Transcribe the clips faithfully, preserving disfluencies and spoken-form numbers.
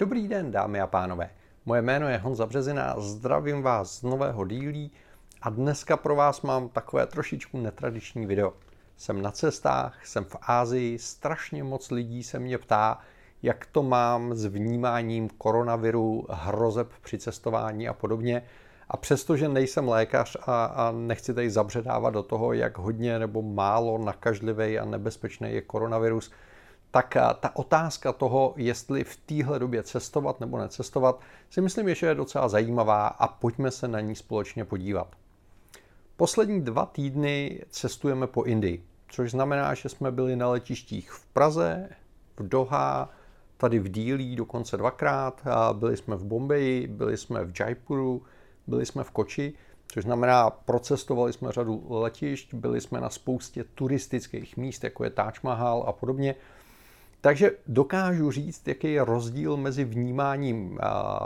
Dobrý den, dámy a pánové. Moje jméno je Honza Březina, zdravím vás z nového Dílí a dneska pro vás mám takové trošičku netradiční video. Jsem na cestách, jsem v Asii, strašně moc lidí se mě ptá, jak to mám s vnímáním koronaviru, hrozeb při cestování a podobně. A přestože nejsem lékař a, a nechci tady zabředávat do toho, jak hodně nebo málo nakažlivý a nebezpečný je koronavirus, tak ta otázka toho, jestli v téhle době cestovat nebo necestovat, si myslím, že je docela zajímavá a pojďme se na ní společně podívat. Poslední dva týdny cestujeme po Indii, což znamená, že jsme byli na letištích v Praze, v Dohá, tady v Dílí dokonce dvakrát, a byli jsme v Bombaji, byli jsme v Jaipuru, byli jsme v Koči, což znamená, procestovali jsme řadu letišť, byli jsme na spoustě turistických míst, jako je Taj Mahal a podobně. Takže dokážu říct, jaký je rozdíl mezi vnímáním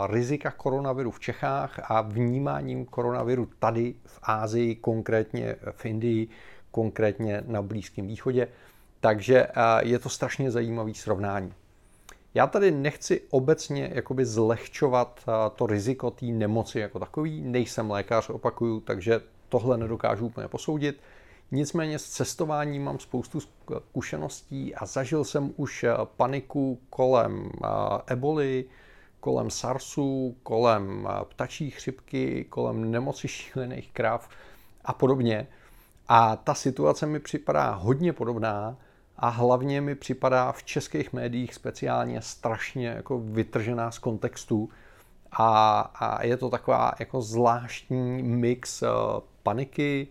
rizika koronaviru v Čechách a vnímáním koronaviru tady v Asii, konkrétně v Indii, konkrétně na Blízkém východě. Takže je to strašně zajímavé srovnání. Já tady nechci obecně jakoby zlehčovat to riziko té nemoci jako takový. Nejsem lékař, opakuju, takže tohle nedokážu úplně posoudit. Nicméně s cestováním mám spoustu zkušeností a zažil jsem už paniku kolem eboly, kolem SARSu, kolem ptačí chřipky, kolem nemoci šílených krav a podobně. A ta situace mi připadá hodně podobná a hlavně mi připadá v českých médiích speciálně strašně jako vytržená z kontextu. A, a je to taková jako zvláštní mix paniky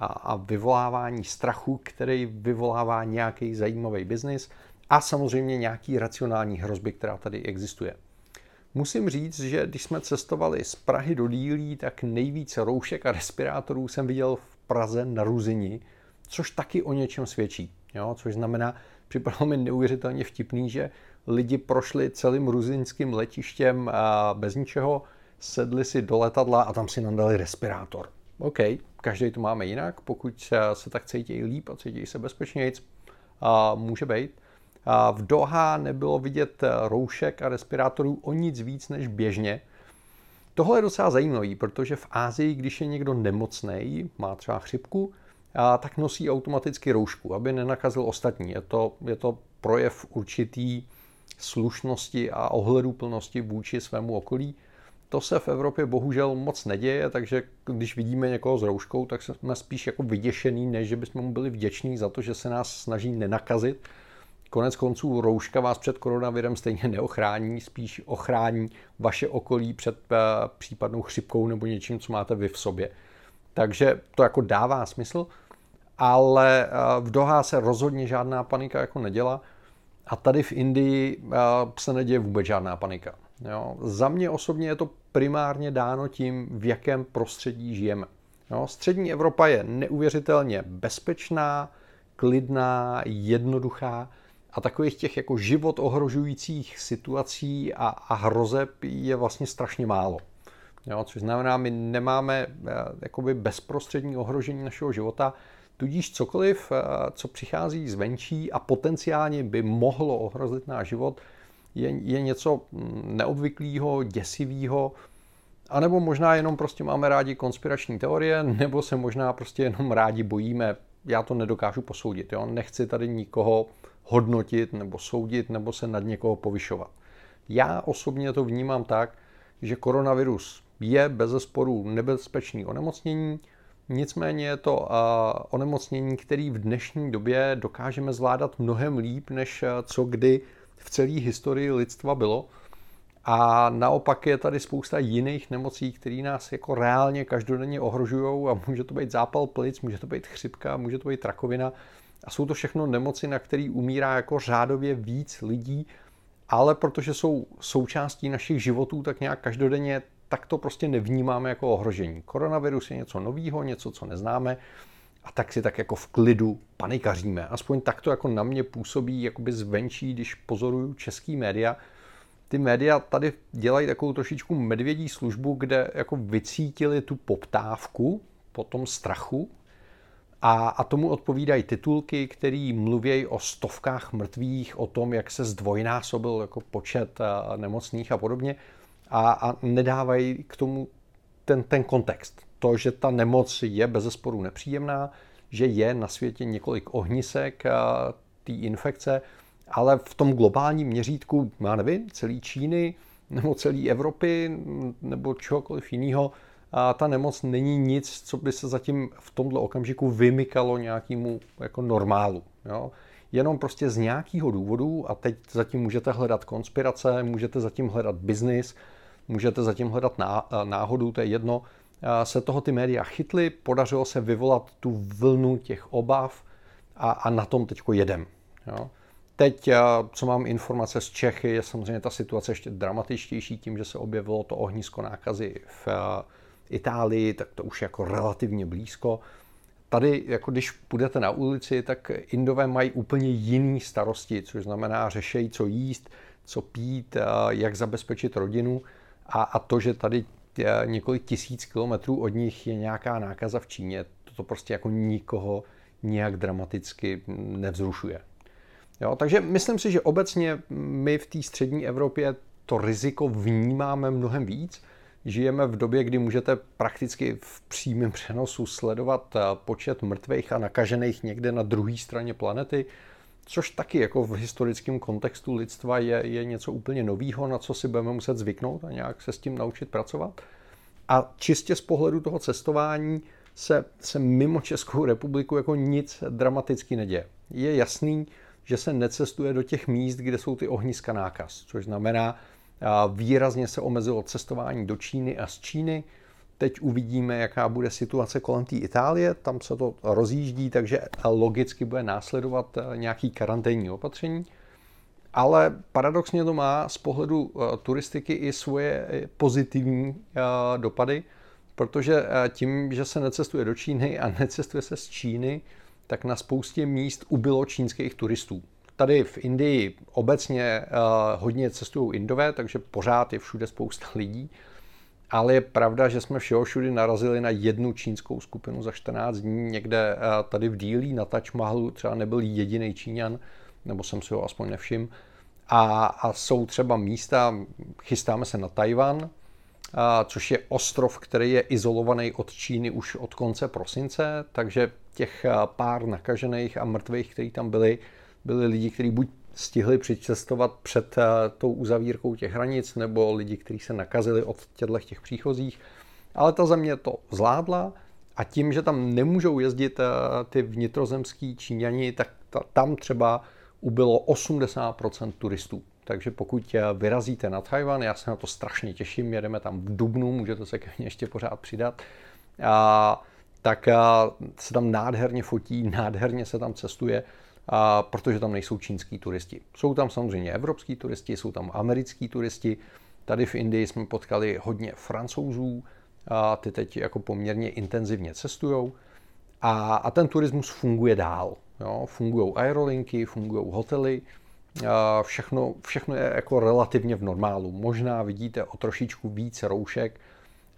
a vyvolávání strachu, který vyvolává nějaký zajímavý biznis a samozřejmě nějaký racionální hrozby, která tady existuje. Musím říct, že když jsme cestovali z Prahy do Dílí, tak nejvíce roušek a respirátorů jsem viděl v Praze na Ruzini, což taky o něčem svědčí. Jo? Což znamená, připadalo mi neuvěřitelně vtipný, že lidi prošli celým ruzinským letištěm bez ničeho, sedli si do letadla a tam si nandali respirátor. OK, každý to máme jinak, pokud se tak cítí líp a cítí se bezpečnějc, může být. V Dohá nebylo vidět roušek a respirátorů o nic víc než běžně. Tohle je docela zajímavý, protože v Asii, když je někdo nemocnej, má třeba chřipku, tak nosí automaticky roušku, aby nenakazil ostatní. Je to, je to projev určitý slušnosti a ohleduplnosti vůči svému okolí. To se v Evropě bohužel moc neděje, takže když vidíme někoho s rouškou, tak jsme spíš jako vyděšený, než že bychom mu byli vděční za to, že se nás snaží nenakazit. Konec konců rouška vás před koronavirem stejně neochrání, spíš ochrání vaše okolí před případnou chřipkou nebo něčím, co máte vy v sobě. Takže to jako dává smysl, ale v Dohá se rozhodně žádná panika jako neděla a tady v Indii se neděje vůbec žádná panika. Jo, za mě osobně je to primárně dáno tím, v jakém prostředí žijeme. Jo, střední Evropa je neuvěřitelně bezpečná, klidná, jednoduchá a takových těch jako život ohrožujících situací a, a hrozeb je vlastně strašně málo. Jo, což znamená, my nemáme jakoby bezprostřední ohrožení našeho života, tudíž cokoliv, co přichází zvenčí a potenciálně by mohlo ohrozit náš život, Je, je něco neobvyklého, děsivého, anebo možná jenom prostě máme rádi konspirační teorie, nebo se možná prostě jenom rádi bojíme. Já to nedokážu posoudit. Jo? Nechci tady nikoho hodnotit, nebo soudit, nebo se nad někoho povyšovat. Já osobně to vnímám tak, že koronavirus je bezesporu nebezpečný onemocnění, nicméně je to onemocnění, který v dnešní době dokážeme zvládat mnohem líp, než co kdy v celé historii lidstva bylo a naopak je tady spousta jiných nemocí, které nás jako reálně každodenně ohrožují a může to být zápal plic, může to být chřipka, může to být rakovina a jsou to všechno nemoci, na které umírá jako řádově víc lidí, ale protože jsou součástí našich životů, tak nějak každodenně tak to prostě nevnímáme jako ohrožení. Koronavirus je něco novýho, něco, co neznáme. A tak si tak jako v klidu panikaříme. Aspoň tak to jako na mě působí jakoby zvenčí, když pozoruju český média. Ty média tady dělají takovou trošičku medvědí službu, kde jako vycítili tu poptávku po tom strachu A, a tomu odpovídají titulky, které mluví o stovkách mrtvých, o tom, jak se zdvojnásobil jako počet a, nemocných a podobně. A, a nedávají k tomu ten, ten kontext. To, že ta nemoc je bezesporu nepříjemná, že je na světě několik ohnisek té infekce, ale v tom globálním měřítku, já nevím, celý Číny nebo celý Evropy nebo čehokoliv jiného, a ta nemoc není nic, co by se zatím v tomto okamžiku vymykalo nějakému jako normálu. Jo? Jenom prostě z nějakého důvodu, a teď zatím můžete hledat konspirace, můžete zatím hledat biznis, můžete zatím hledat ná, náhodu, to je jedno, se toho ty média chytly, podařilo se vyvolat tu vlnu těch obav a, a na tom teďko jedem. Jo? Teď, co mám informace z Čechy, je samozřejmě ta situace ještě dramatičtější tím, že se objevilo to ohnisko nákazy v Itálii, tak to už je jako relativně blízko. Tady, jako když půjdete na ulici, tak Indové mají úplně jiný starosti, což znamená řešejí, co jíst, co pít, jak zabezpečit rodinu a, a to, že tady několik tisíc kilometrů od nich je nějaká nákaza v Číně, to prostě jako nikoho nějak dramaticky nevzrušuje. Jo, takže myslím si, že obecně my v té střední Evropě to riziko vnímáme mnohem víc. Žijeme v době, kdy můžete prakticky v přímém přenosu sledovat počet mrtvých a nakažených někde na druhé straně planety, což taky jako v historickém kontextu lidstva je, je něco úplně novýho, na co si budeme muset zvyknout a nějak se s tím naučit pracovat. A čistě z pohledu toho cestování se, se mimo Českou republiku jako nic dramaticky neděje. Je jasný, že se necestuje do těch míst, kde jsou ty ohniska nákaz, což znamená, výrazně se omezilo cestování do Číny a z Číny. Teď uvidíme, jaká bude situace kolem té Itálie. Tam se to rozjíždí, takže logicky bude následovat nějaký karanténní opatření. Ale paradoxně to má z pohledu turistiky i svoje pozitivní dopady, protože tím, že se necestuje do Číny a necestuje se z Číny, tak na spoustě míst ubylo čínských turistů. Tady v Indii obecně hodně cestují Indové, takže pořád je všude spousta lidí. Ale je pravda, že jsme všeho všudy narazili na jednu čínskou skupinu za čtrnáct dní. Někde tady v Dílí na Taj Mahalu třeba nebyl jediný Číňan, nebo jsem si ho aspoň nevšiml. A, a jsou třeba místa, chystáme se na Tajvan, a, což je ostrov, který je izolovaný od Číny už od konce prosince, takže těch pár nakažených a mrtvých, kteří tam byli, byli lidi, kteří buď stihli přicestovat před tou uzavírkou těch hranic, nebo lidi, kteří se nakazili od těch příchozích. Ale ta země to zvládla a tím, že tam nemůžou jezdit ty vnitrozemský Číňani, tak tam třeba ubylo osmdesát procent turistů. Takže pokud vyrazíte na Tajvan, já se na to strašně těším, jedeme tam v dubnu, můžete se ke mně ještě pořád přidat, a, tak a, se tam nádherně fotí, nádherně se tam cestuje, a protože tam nejsou čínský turisti. Jsou tam samozřejmě evropský turisti, jsou tam americký turisti. Tady v Indii jsme potkali hodně Francouzů, a ty teď jako poměrně intenzivně cestujou. A, a ten turismus funguje dál. Jo. Fungujou aerolinky, fungujou hotely, a všechno, všechno je jako relativně v normálu. Možná vidíte o trošičku víc roušek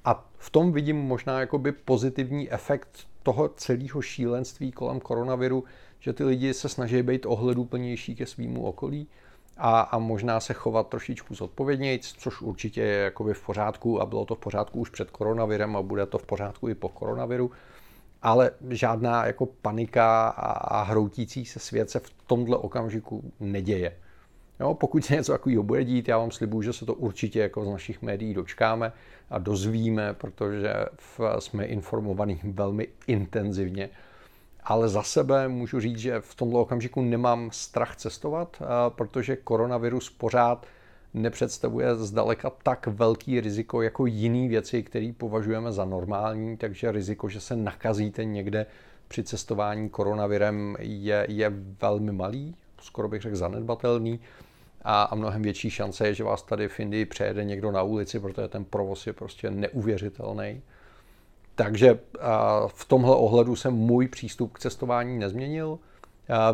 a v tom vidím možná jakoby pozitivní efekt toho celého šílenství kolem koronaviru, že ty lidi se snaží být ohleduplnější ke svému okolí a, a možná se chovat trošičku zodpovědněji, což určitě je jakoby v pořádku a bylo to v pořádku už před koronavirem a bude to v pořádku i po koronaviru, ale žádná jako panika a, a hroutící se svět se v tomhle okamžiku neděje. Jo, pokud se něco takového bude dít, já vám slibuju, že se to určitě jako z našich médií dočkáme a dozvíme, protože v, jsme informovaní velmi intenzivně. Ale za sebe můžu říct, že v tomto okamžiku nemám strach cestovat, protože koronavirus pořád nepředstavuje zdaleka tak velký riziko jako jiný věci, které považujeme za normální, takže riziko, že se nakazíte někde při cestování koronavirem je, je velmi malý, skoro bych řekl zanedbatelný a, a mnohem větší šance je, že vás tady v Indii přejede někdo na ulici, protože ten provoz je prostě neuvěřitelný. Takže v tomhle ohledu se můj přístup k cestování nezměnil.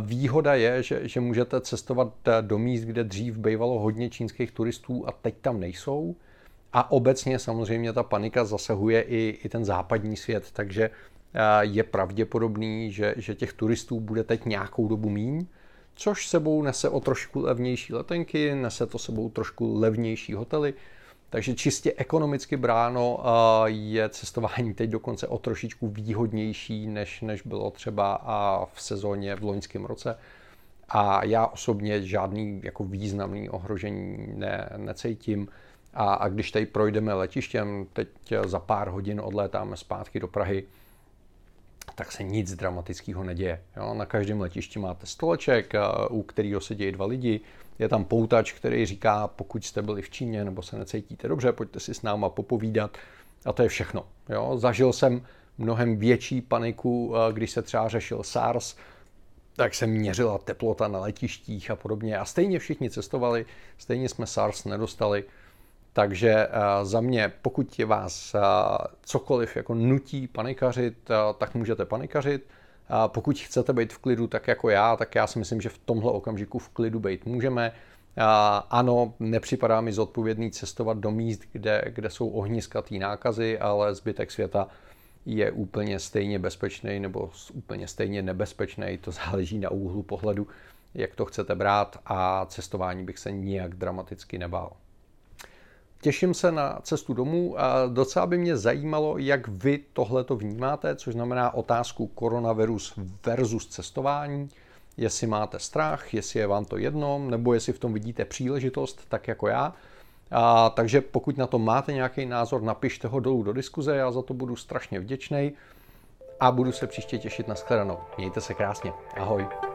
Výhoda je, že, že můžete cestovat do míst, kde dřív bývalo hodně čínských turistů a teď tam nejsou. A obecně samozřejmě ta panika zasahuje i, i ten západní svět, takže je pravděpodobný, že, že těch turistů bude teď nějakou dobu míň, což sebou nese o trošku levnější letenky, nese to sebou trošku levnější hotely, takže čistě ekonomicky bráno je cestování teď dokonce o trošičku výhodnější, než, než bylo třeba v sezóně v loňském roce. A já osobně žádný jako významný ohrožení ne, necítím. A, a když tady projdeme letištěm, teď za pár hodin odlétáme zpátky do Prahy, tak se nic dramatického neděje. Jo? Na každém letišti máte stoleček, u kterého sedějí dva lidi. Je tam poutač, který říká, pokud jste byli v Číně nebo se necítíte dobře, pojďte si s náma popovídat. A to je všechno. Jo? Zažil jsem mnohem větší paniku, když se třeba řešil SARS, tak se měřila teplota na letištích a podobně. A stejně všichni cestovali, stejně jsme SARS nedostali. Takže za mě, pokud je vás cokoliv jako nutí panikařit, tak můžete panikařit. Pokud chcete být v klidu tak jako já, tak já si myslím, že v tomhle okamžiku v klidu být můžeme. Ano, nepřipadá mi zodpovědný cestovat do míst, kde, kde jsou ohniskatý nákazy, ale zbytek světa je úplně stejně bezpečný nebo úplně stejně nebezpečný. To záleží na úhlu pohledu, jak to chcete brát, a cestování bych se nijak dramaticky nebál. Těším se na cestu domů. Docela by mě zajímalo, jak vy tohleto vnímáte, což znamená otázku koronavirus versus cestování. Jestli máte strach, jestli je vám to jedno, nebo jestli v tom vidíte příležitost, tak jako já. A, takže pokud na to máte nějaký názor, napište ho dolů do diskuze, já za to budu strašně vděčnej a budu se příště těšit. Na shledanou. Mějte se krásně. Ahoj.